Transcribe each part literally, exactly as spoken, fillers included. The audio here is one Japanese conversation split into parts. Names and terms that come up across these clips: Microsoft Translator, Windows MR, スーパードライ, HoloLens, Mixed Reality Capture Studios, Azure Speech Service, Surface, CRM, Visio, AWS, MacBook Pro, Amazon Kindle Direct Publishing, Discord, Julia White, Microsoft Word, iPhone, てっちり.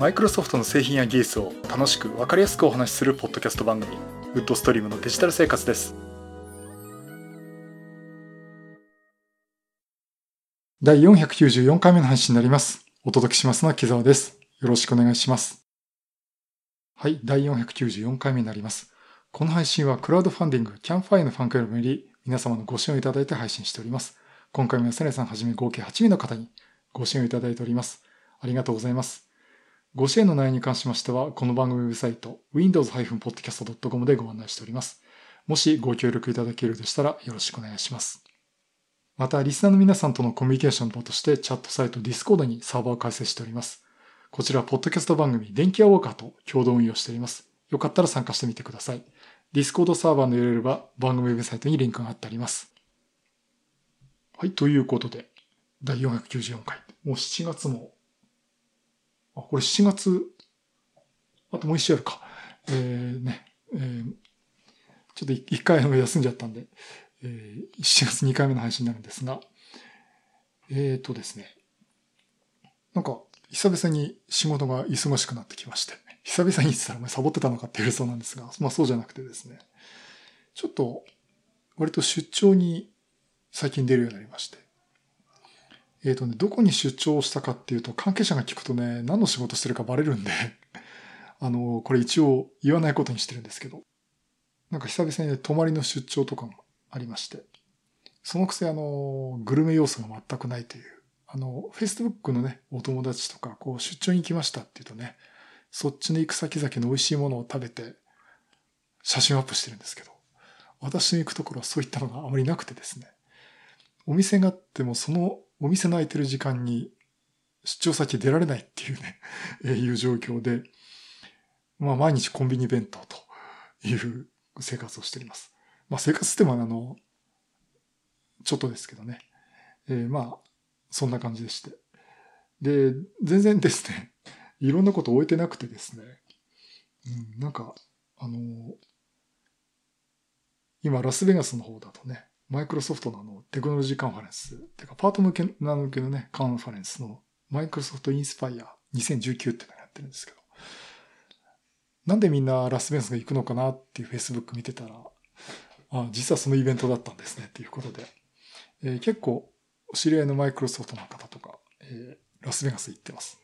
Microsoft の製品や技術を楽しく分かりやすくお話しするポッドキャスト番組、ウッドストリームのデジタル生活です。第よんひゃくきゅうじゅうよん回目の配信になります。お届けしますのは木澤です。よろしくお願いします。はい、第よんひゃくきゅうじゅうよん回目になります。この配信はクラウドファンディングキャンファイアのファンクラブより皆様のご支援をいただいて配信しております。今回も安根さんはじめ合計はち名の方にご支援をいただいております。ありがとうございます。ご支援の内容に関しましては、この番組ウェブサイト ウィンドウズ ポッドキャスト ドット コム でご案内しております。もしご協力いただけるでしたらよろしくお願いします。また、リスナーの皆さんとのコミュニケーションの場として、チャットサイト Discord にサーバーを開設しております。こちらは、ポッドキャスト番組、電気屋ウォーカーと共同運用しております。よかったら参加してみてください。Discord サーバーの ユーアールエル は、番組ウェブサイトにリンクが貼ってあります。はい、ということで、第よんひゃくきゅうじゅうよん回。もうしちがつも、あ、これしちがつ、あともういち週あるか。えー、ね、えー、ちょっといっかいの休んじゃったんで、えー、しちがつに回目の配信になるんですが、えっとですね、なんか久々に仕事が忙しくなってきまして、久々に言ってたらお前サボってたのかって言われそうなんですが、まあそうじゃなくてですね、ちょっと割と出張に最近出るようになりまして、えっとね、どこに出張をしたかっていうと、関係者が聞くとね、何の仕事してるかバレるんで、あの、これ一応言わないことにしてるんですけど、なんか久々にね、泊まりの出張とかもありまして、そのくせあの、グルメ要素が全くないという、あの、Facebook のね、お友達とか、こう、出張に行きましたっていうとね、そっちの行く先々の美味しいものを食べて、写真をアップしてるんですけど、私の行くところはそういったのがあまりなくてですね、お店があってもその、お店の空いてる時間に出張先出られないっていうね、いう状況で、まあ毎日コンビニ弁当という生活をしております。まあ生活ってもあの、ちょっとですけどね。えー、まあ、そんな感じでして。で、全然ですね、いろんなこと終えてなくてですね、うん、なんか、あの、今ラスベガスの方だとね、マイクロソフトのあのテクノロジーカンファレンス、てかパート向けな向けのね、カンファレンスのマイクロソフトインスパイアにせんじゅうきゅうってのやってるんですけど、なんでみんなラスベガスが行くのかなっていう Facebook 見てたら、あ、実はそのイベントだったんですねっていうことで、えー、結構お知り合いのマイクロソフトの方とか、えー、ラスベガス行ってます。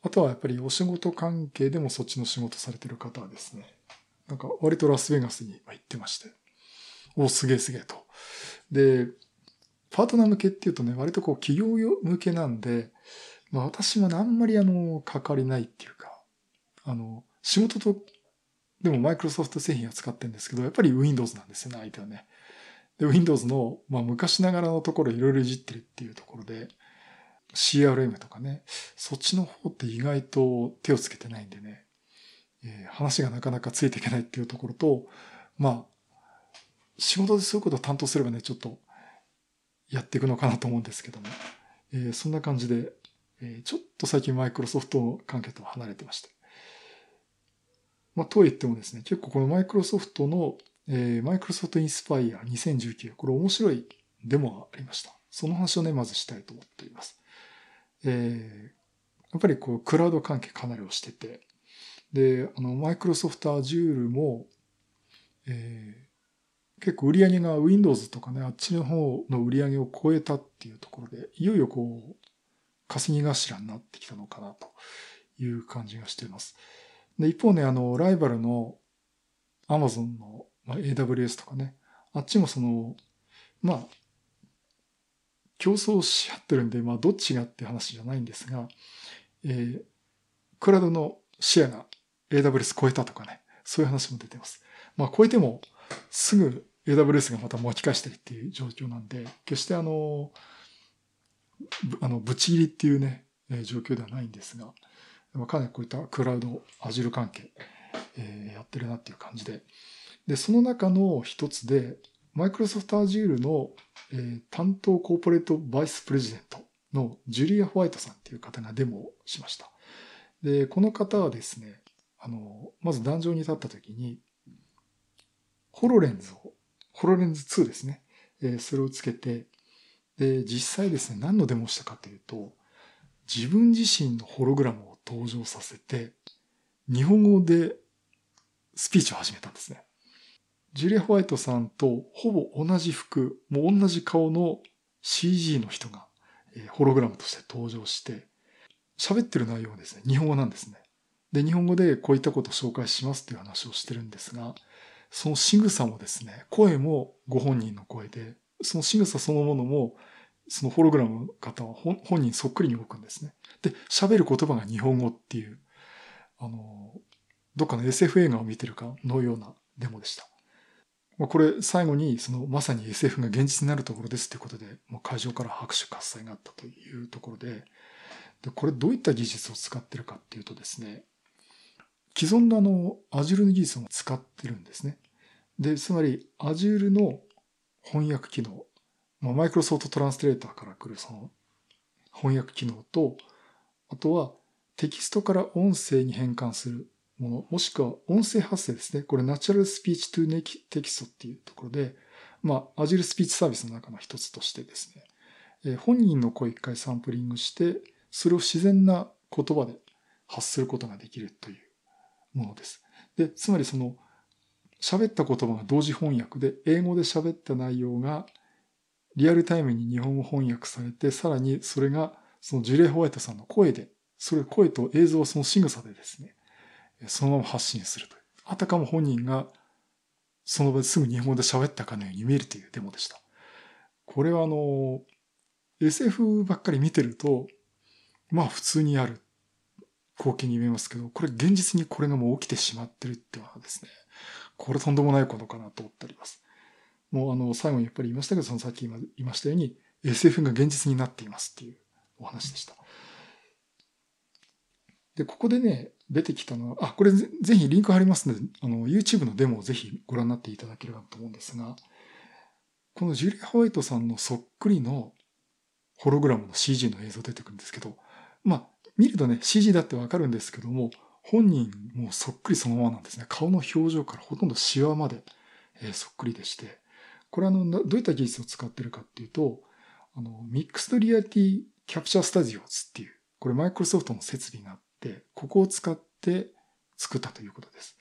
あとはやっぱりお仕事関係でもそっちの仕事されてる方はですね、なんか割とラスベガスに行ってまして、お、すげえすげえと。で、パートナー向けっていうとね、割とこう企業向けなんで、まあ私もね、あんまりあの、関わりないっていうか、あの、仕事と、でもマイクロソフト製品は使ってるんですけど、やっぱり Windows なんですよね、相手はね。で、Windows の、まあ昔ながらのところいろいろいじってるっていうところで、シーアールエム とかね、そっちの方って意外と手をつけてないんでね、えー、話がなかなかついていけないっていうところと、まあ、仕事でそういうことを担当すればね、ちょっとやっていくのかなと思うんですけども、えー、そんな感じで、えー、ちょっと最近マイクロソフト関係とは離れてました。まあ、とはいってもですね、結構このマイクロソフトの、えー、マイクロソフトインスパイアにせんじゅうきゅう、これ面白いデモがありました。その話をね、まずしたいと思っております。えー、やっぱりこう、クラウド関係かなりをしてて、で、あの、マイクロソフト Azure も、えー結構売り上げが Windows とかね、あっちの方の売り上げを超えたっていうところで、いよいよこう、稼ぎ頭になってきたのかなという感じがしています。で、一方ね、あの、ライバルの Amazon の エーダブリューエス とかね、あっちもその、まあ、競争し合ってるんで、まあ、どっちがって話じゃないんですが、えー、クラウドのシェアが エーダブリューエス 超えたとかね、そういう話も出てます。まあ、超えても、すぐ エーダブリューエス がまた巻き返したりっていう状況なんで、決してあの、あの、ぶち切りっていうね、状況ではないんですが、かなりこういったクラウド、Azure 関係、えー、やってるなっていう感じで。で、その中の一つで、Microsoft Azure の、えー、担当コーポレートバイスプレジデントのジュリア・ホワイトさんっていう方がデモをしました。で、この方はですね、あの、まず壇上に立ったときに、HoloLens を、HoloLens ツーですね。えー、それをつけて、で、実際ですね、何のデモをしたかというと、自分自身のホログラムを登場させて、日本語でスピーチを始めたんですね。ジュリア・ホワイトさんとほぼ同じ服、もう同じ顔の シージー の人が、えー、ホログラムとして登場して、喋ってる内容はですね、日本語なんですね。で、日本語でこういったことを紹介しますという話をしてるんですが、その仕草もですね、声もご本人の声で、その仕草そのものも、そのホログラムの方は本人そっくりに動くんですね。で、喋る言葉が日本語っていう、あの、どっかの エスエフ 映画を見てるかのようなデモでした。これ最後にそのまさに エスエフ が現実になるところですということで、もう会場から拍手喝采があったというところで、でこれどういった技術を使ってるかっていうとですね、既存のあの Azure の技術も使ってるんですね。で、つまり Azure の翻訳機能、まあ、Microsoft Translator から来るその翻訳機能と、あとはテキストから音声に変換するもの、もしくは音声発生ですね。これナチュラルスピーチトゥテキストっていうところで、まあ Azure Speech Service の中の一つとしてですね、えー、本人の声一回サンプリングして、それを自然な言葉で発することができるというものです。で、つまりその喋った言葉が同時翻訳で、英語で喋った内容がリアルタイムに日本語翻訳されて、さらにそれがそのジュリア・ホワイトさんの声で、それ声と映像をその仕草でですね、そのまま発信するという。あたかも本人がその場ですぐ日本語で喋ったかのように見えるというデモでした。これはあの、エスエフ ばっかり見てると、まあ普通にある光景に見えますけど、これ現実にこれがもう起きてしまってるっていうのはですね、これとんでもないことかなと思っております。もうあの、最後にやっぱり言いましたけど、そのさっき言いましたように、エスエフ が現実になっていますっていうお話でした。で、ここでね、出てきたのは、あ、これ ぜ, ぜひリンク貼りますので、あの、YouTube のデモをぜひご覧になっていただければと思うんですが、このジュリア・ホワイトさんのそっくりのホログラムの シージー の映像出てくるんですけど、まあ、見るとね、シージー だってわかるんですけども、本人もそっくりそのままなんですね。顔の表情からほとんどシワまで、えー、そっくりでして、これあの、どういった技術を使ってるかっていうと、あの、Mixed Reality Capture Studios っていう、これ Microsoft の設備があって、で、ここを使って作ったということです。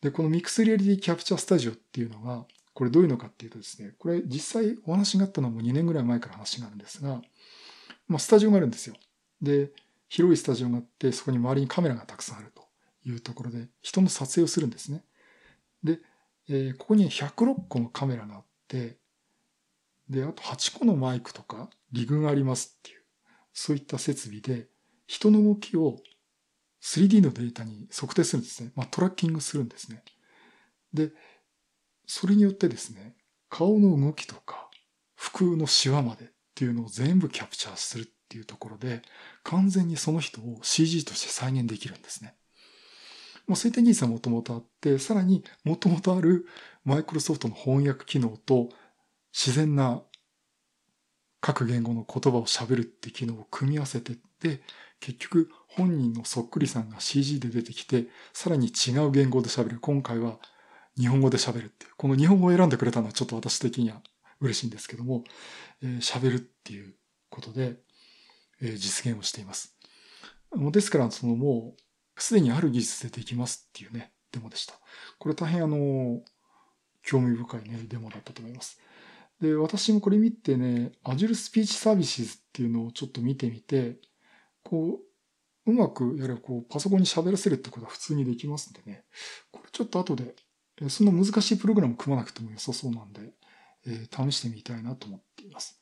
で、この Mixed Reality Capture Studio っていうのが、これどういうのかっていうとですね、これ実際お話があったのはもうにねんぐらい前から話があるんですが、まあ、スタジオがあるんですよ。で、広いスタジオがあって、そこに周りにカメラがたくさんあるというところで、人の撮影をするんですね。で、えー、ここにひゃくろっこのカメラがあって、で、あとはっこのマイクとかリグがありますっていう、そういった設備で、人の動きをスリーディー のデータに測定するんですね。まあ、トラッキングするんですね。で、それによってですね、顔の動きとか、服のシワまでっていうのを全部キャプチャーするっていうところで、完全にその人を シージー として再現できるんですね。まあ、そういった技術はもともとあって、さらにもともとあるマイクロソフトの翻訳機能と、自然な各言語の言葉を喋るっていう機能を組み合わせてって、結局、本人のそっくりさんが シージー で出てきて、さらに違う言語で喋る。今回は日本語で喋るっていう。この日本語を選んでくれたのはちょっと私的には嬉しいんですけども、えー、喋るっていうことで、えー、実現をしています。ですから、そのもうすでにある技術でできますっていうね、デモでした。これ大変あの、興味深いね、デモだったと思います。で、私もこれ見てね、Azure Speech Services っていうのをちょっと見てみて、こう、うまくやればこうパソコンに喋らせるってことは普通にできますんでね。これちょっと後で、そんな難しいプログラム組まなくても良さそうなんで、えー、試してみたいなと思っています。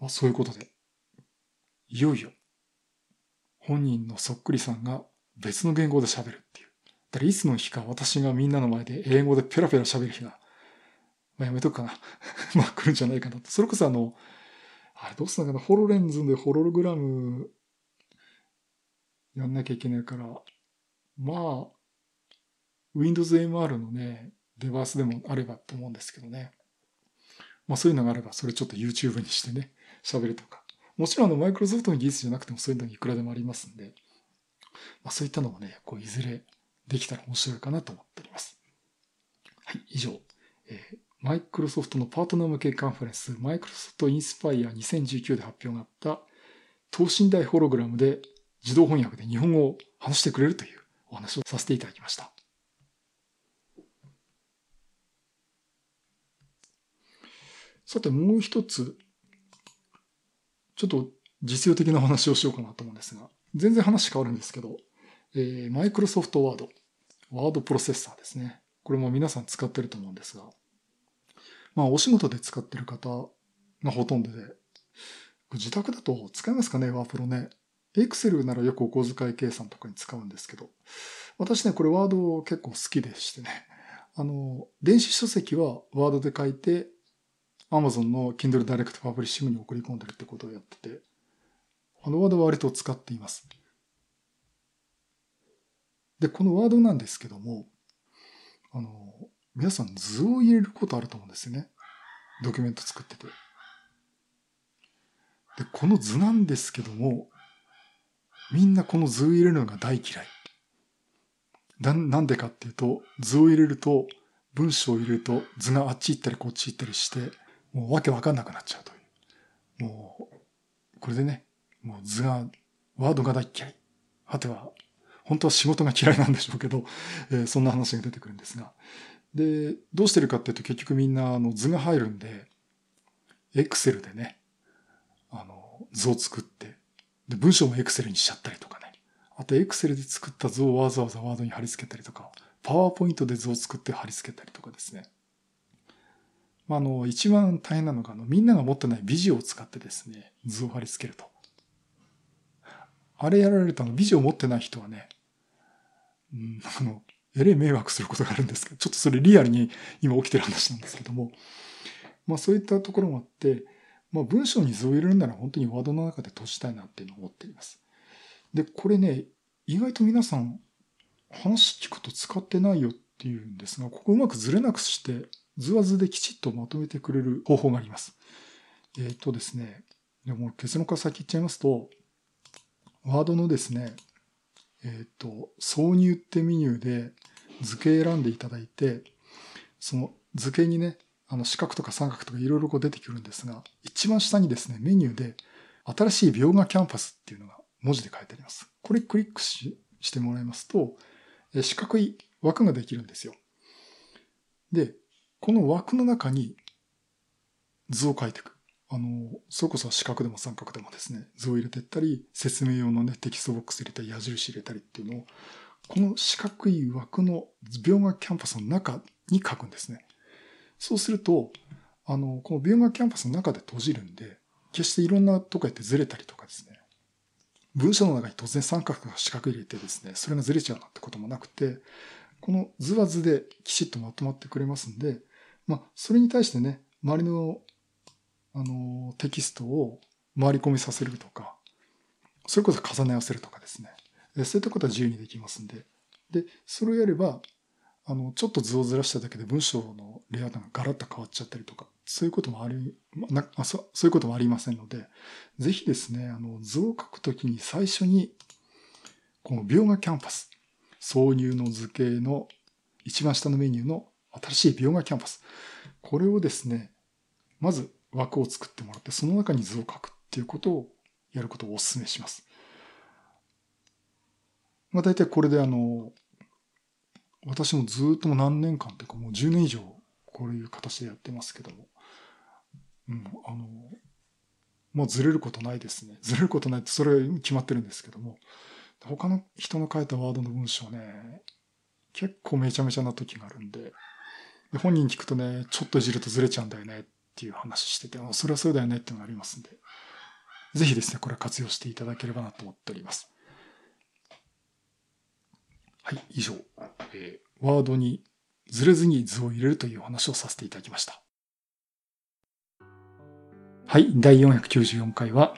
まあ、そういうことで、いよいよ本人のそっくりさんが別の言語で喋るっていう。だからいつの日か私がみんなの前で英語でペラペラ喋る日が、まあ、やめとくかな。まあ来るんじゃないかなと。それこそあの、あれどうするのかな、ホロレンズでホログラム、やんなきゃいけないから、まあ、Windows エムアール のね、デバイスでもあればと思うんですけどね。まあそういうのがあれば、それちょっと YouTube にしてね、喋るとか。もちろんあの、マイクロソフトの技術じゃなくてもそういうのいくらでもありますんで、まあそういったのもね、こういずれできたら面白いかなと思っております。はい、以上。えー、マイクロソフトのパートナー向けカンファレンス、マイクロソフトインスパイアにせんじゅうきゅうで発表があった、等身大ホログラムで自動翻訳で日本語を話してくれるというお話をさせていただきました。さて、もう一つ、ちょっと実用的な話をしようかなと思うんですが、全然話変わるんですけど、えー、Microsoft Word、ワードプロセッサーですね。これも皆さん使ってると思うんですが、まあお仕事で使ってる方がほとんどで、自宅だと使いますかね、ワープロね。Excel ならよくお小遣い計算とかに使うんですけど、私ね、これワード結構好きでしてね、あの、電子書籍はワードで書いて、Amazon の Kindle Direct Publishing に送り込んでるってことをやってて、あのワードは割と使っています。で、このワードなんですけども、あの、皆さん図を入れることあると思うんですよね。ドキュメント作ってて。で、この図なんですけども、みんなこの図を入れるのが大嫌い。な、なんでかっていうと、図を入れると、文章を入れると図があっち行ったりこっち行ったりして、もうわけわかんなくなっちゃうという。もう、これでね、もう図が、ワードが大嫌い。はては、本当は仕事が嫌いなんでしょうけど、えー、そんな話が出てくるんですが。で、どうしてるかっていうと結局みんなあの図が入るんで、Excel でね、あの、図を作って、で、文章も Excel にしちゃったりとかね。あと Excel で作った図をわざわざワードに貼り付けたりとか、パワーポイントで図を作って貼り付けたりとかですね。まあ、あの、一番大変なのが、あの、みんなが持ってない Visio を使ってですね、図を貼り付けると。あれやられると、あの、Visio を持ってない人はね、うん、あの、えれい迷惑することがあるんですけど、ちょっとそれリアルに今起きてる話なんですけども、まあ、そういったところもあって、まあ、文章に図を入れるなら本当にワードの中で閉じたいなっていうのを思っています。で、これね、意外と皆さん、話聞くと使ってないよっていうんですが、ここうまくずれなくして、図は図できちっとまとめてくれる方法があります。えー、っとですね、でも結論から先言っちゃいますと、ワードのですね、えー、っと、挿入ってメニューで図形選んでいただいて、その図形にね、あの四角とか三角とかいろいろこう出てくるんですが、一番下にですね、メニューで新しい描画キャンパスっていうのが文字で書いてあります。これクリックし、してもらいますと、四角い枠ができるんですよ。で、この枠の中に図を書いていく。あの、それこそ四角でも三角でもですね、図を入れていったり、説明用のね、テキストボックス入れたり、矢印入れたりっていうのを、この四角い枠の描画キャンパスの中に書くんですね。そうすると、あの、この描画キャンパスの中で閉じるんで、決していろんなとこやってずれたりとかですね、文章の中に突然三角が四角入れてですね、それがずれちゃうなんてこともなくて、この図は図できちっとまとまってくれますんで、まあ、それに対してね、周りの、あの、テキストを回り込みさせるとか、それこそ重ね合わせるとかですね、そういったことは自由にできますんで、で、それをやれば、あの、ちょっと図をずらしただけで文章のレイアウトがガラッと変わっちゃったりとか、そういうこともあり、なあそ、そういうこともありませんので、ぜひですね、あの、図を書くときに最初に、この描画キャンパス、挿入の図形の一番下のメニューの新しい描画キャンパス、これをですね、まず枠を作ってもらって、その中に図を書くっていうことをやることをお勧めします。まあ、大体これであの、私もずっと何年間というかもうじゅうねん以上こういう形でやってますけども、うん、あの、もうずれることないですね。ずれることないってそれは決まってるんですけども、他の人の書いたワードの文章ね、結構めちゃめちゃな時があるんで、で本人聞くとね、ちょっといじるとずれちゃうんだよねっていう話してて、それはそうだよねっていうのがありますんで、ぜひですね、これは活用していただければなと思っております。はい、以上、えー、ワードにずれずに図を入れるというお話をさせていただきました。はい、だいよんひゃくきゅうじゅうよんかいは、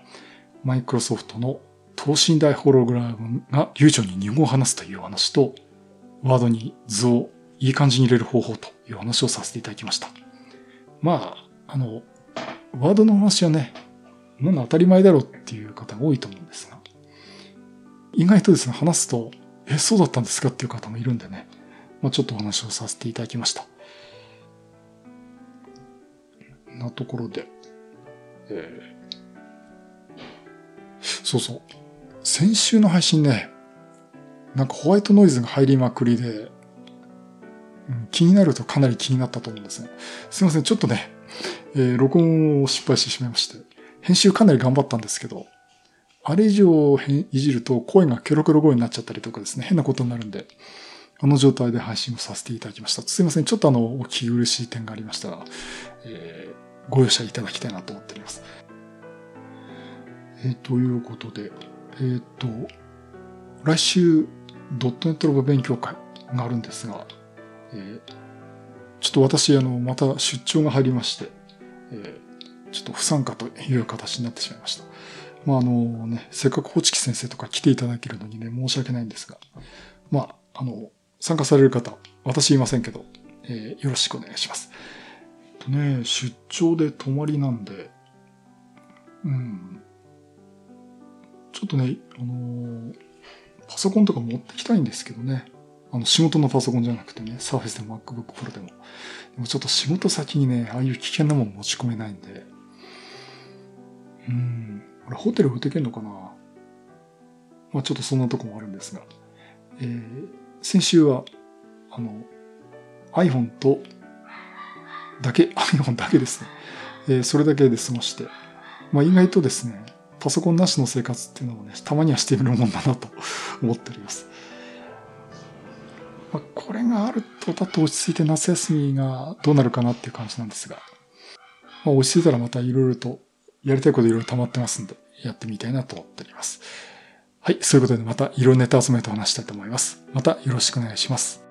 マイクロソフトの等身大ホログラムが流暢に日本語を話すというお話と、ワードに図をいい感じに入れる方法というお話をさせていただきました。まあ、あの、ワードの話はね、なんの当たり前だろうっていう方が多いと思うんですが、意外とですね、話すと、え、そうだったんですかっていう方もいるんでね、まあ、ちょっとお話をさせていただきました。なところで、えー、そうそう、先週の配信ね、なんかホワイトノイズが入りまくりで、うん、気になるとかなり気になったと思うんですね。すいません、ちょっとね、えー、録音を失敗してしまいまして、編集かなり頑張ったんですけど、あれ以上いじると声がケロケロ声になっちゃったりとかですね、変なことになるんで、あの状態で配信をさせていただきました。すいません、ちょっとあのお聞き苦しい点がありましたら、えー、ご容赦いただきたいなと思っております。えー、ということで、えー、っと来週ドットネットラボ勉強会があるんですが、えー、ちょっと私あのまた出張が入りまして、えー、ちょっと不参加という形になってしまいました。まああのね、せっかくホチキ先生とか来ていただけるのにね、申し訳ないんですが、まああの参加される方、私いませんけど、えー、よろしくお願いします。えっとね、出張で泊まりなんで、うん、ちょっとね、あのー、パソコンとか持ってきたいんですけどね、あの仕事のパソコンじゃなくてね、Surface でも MacBook Pro でも、でもちょっと仕事先にね、ああいう危険なもの持ち込めないんで、うん。ホテル打てけんのかな。まあちょっとそんなとこもあるんですが、えー、先週はあの iPhone とだけ iPhone だけですね、えー。それだけで過ごして、まあ意外とですね、パソコンなしの生活っていうのもね、たまにはしてみるもんだなと思っております。まあ、これがあるとだと落ち着いて夏休みがどうなるかなっていう感じなんですが、まあ、落ち着いたらまたいろいろとやりたいこといろいろ溜まってますんで、やってみたいなと思っております。はい、そういうことでまたいろいろネタ集めと話したいと思います。またよろしくお願いします。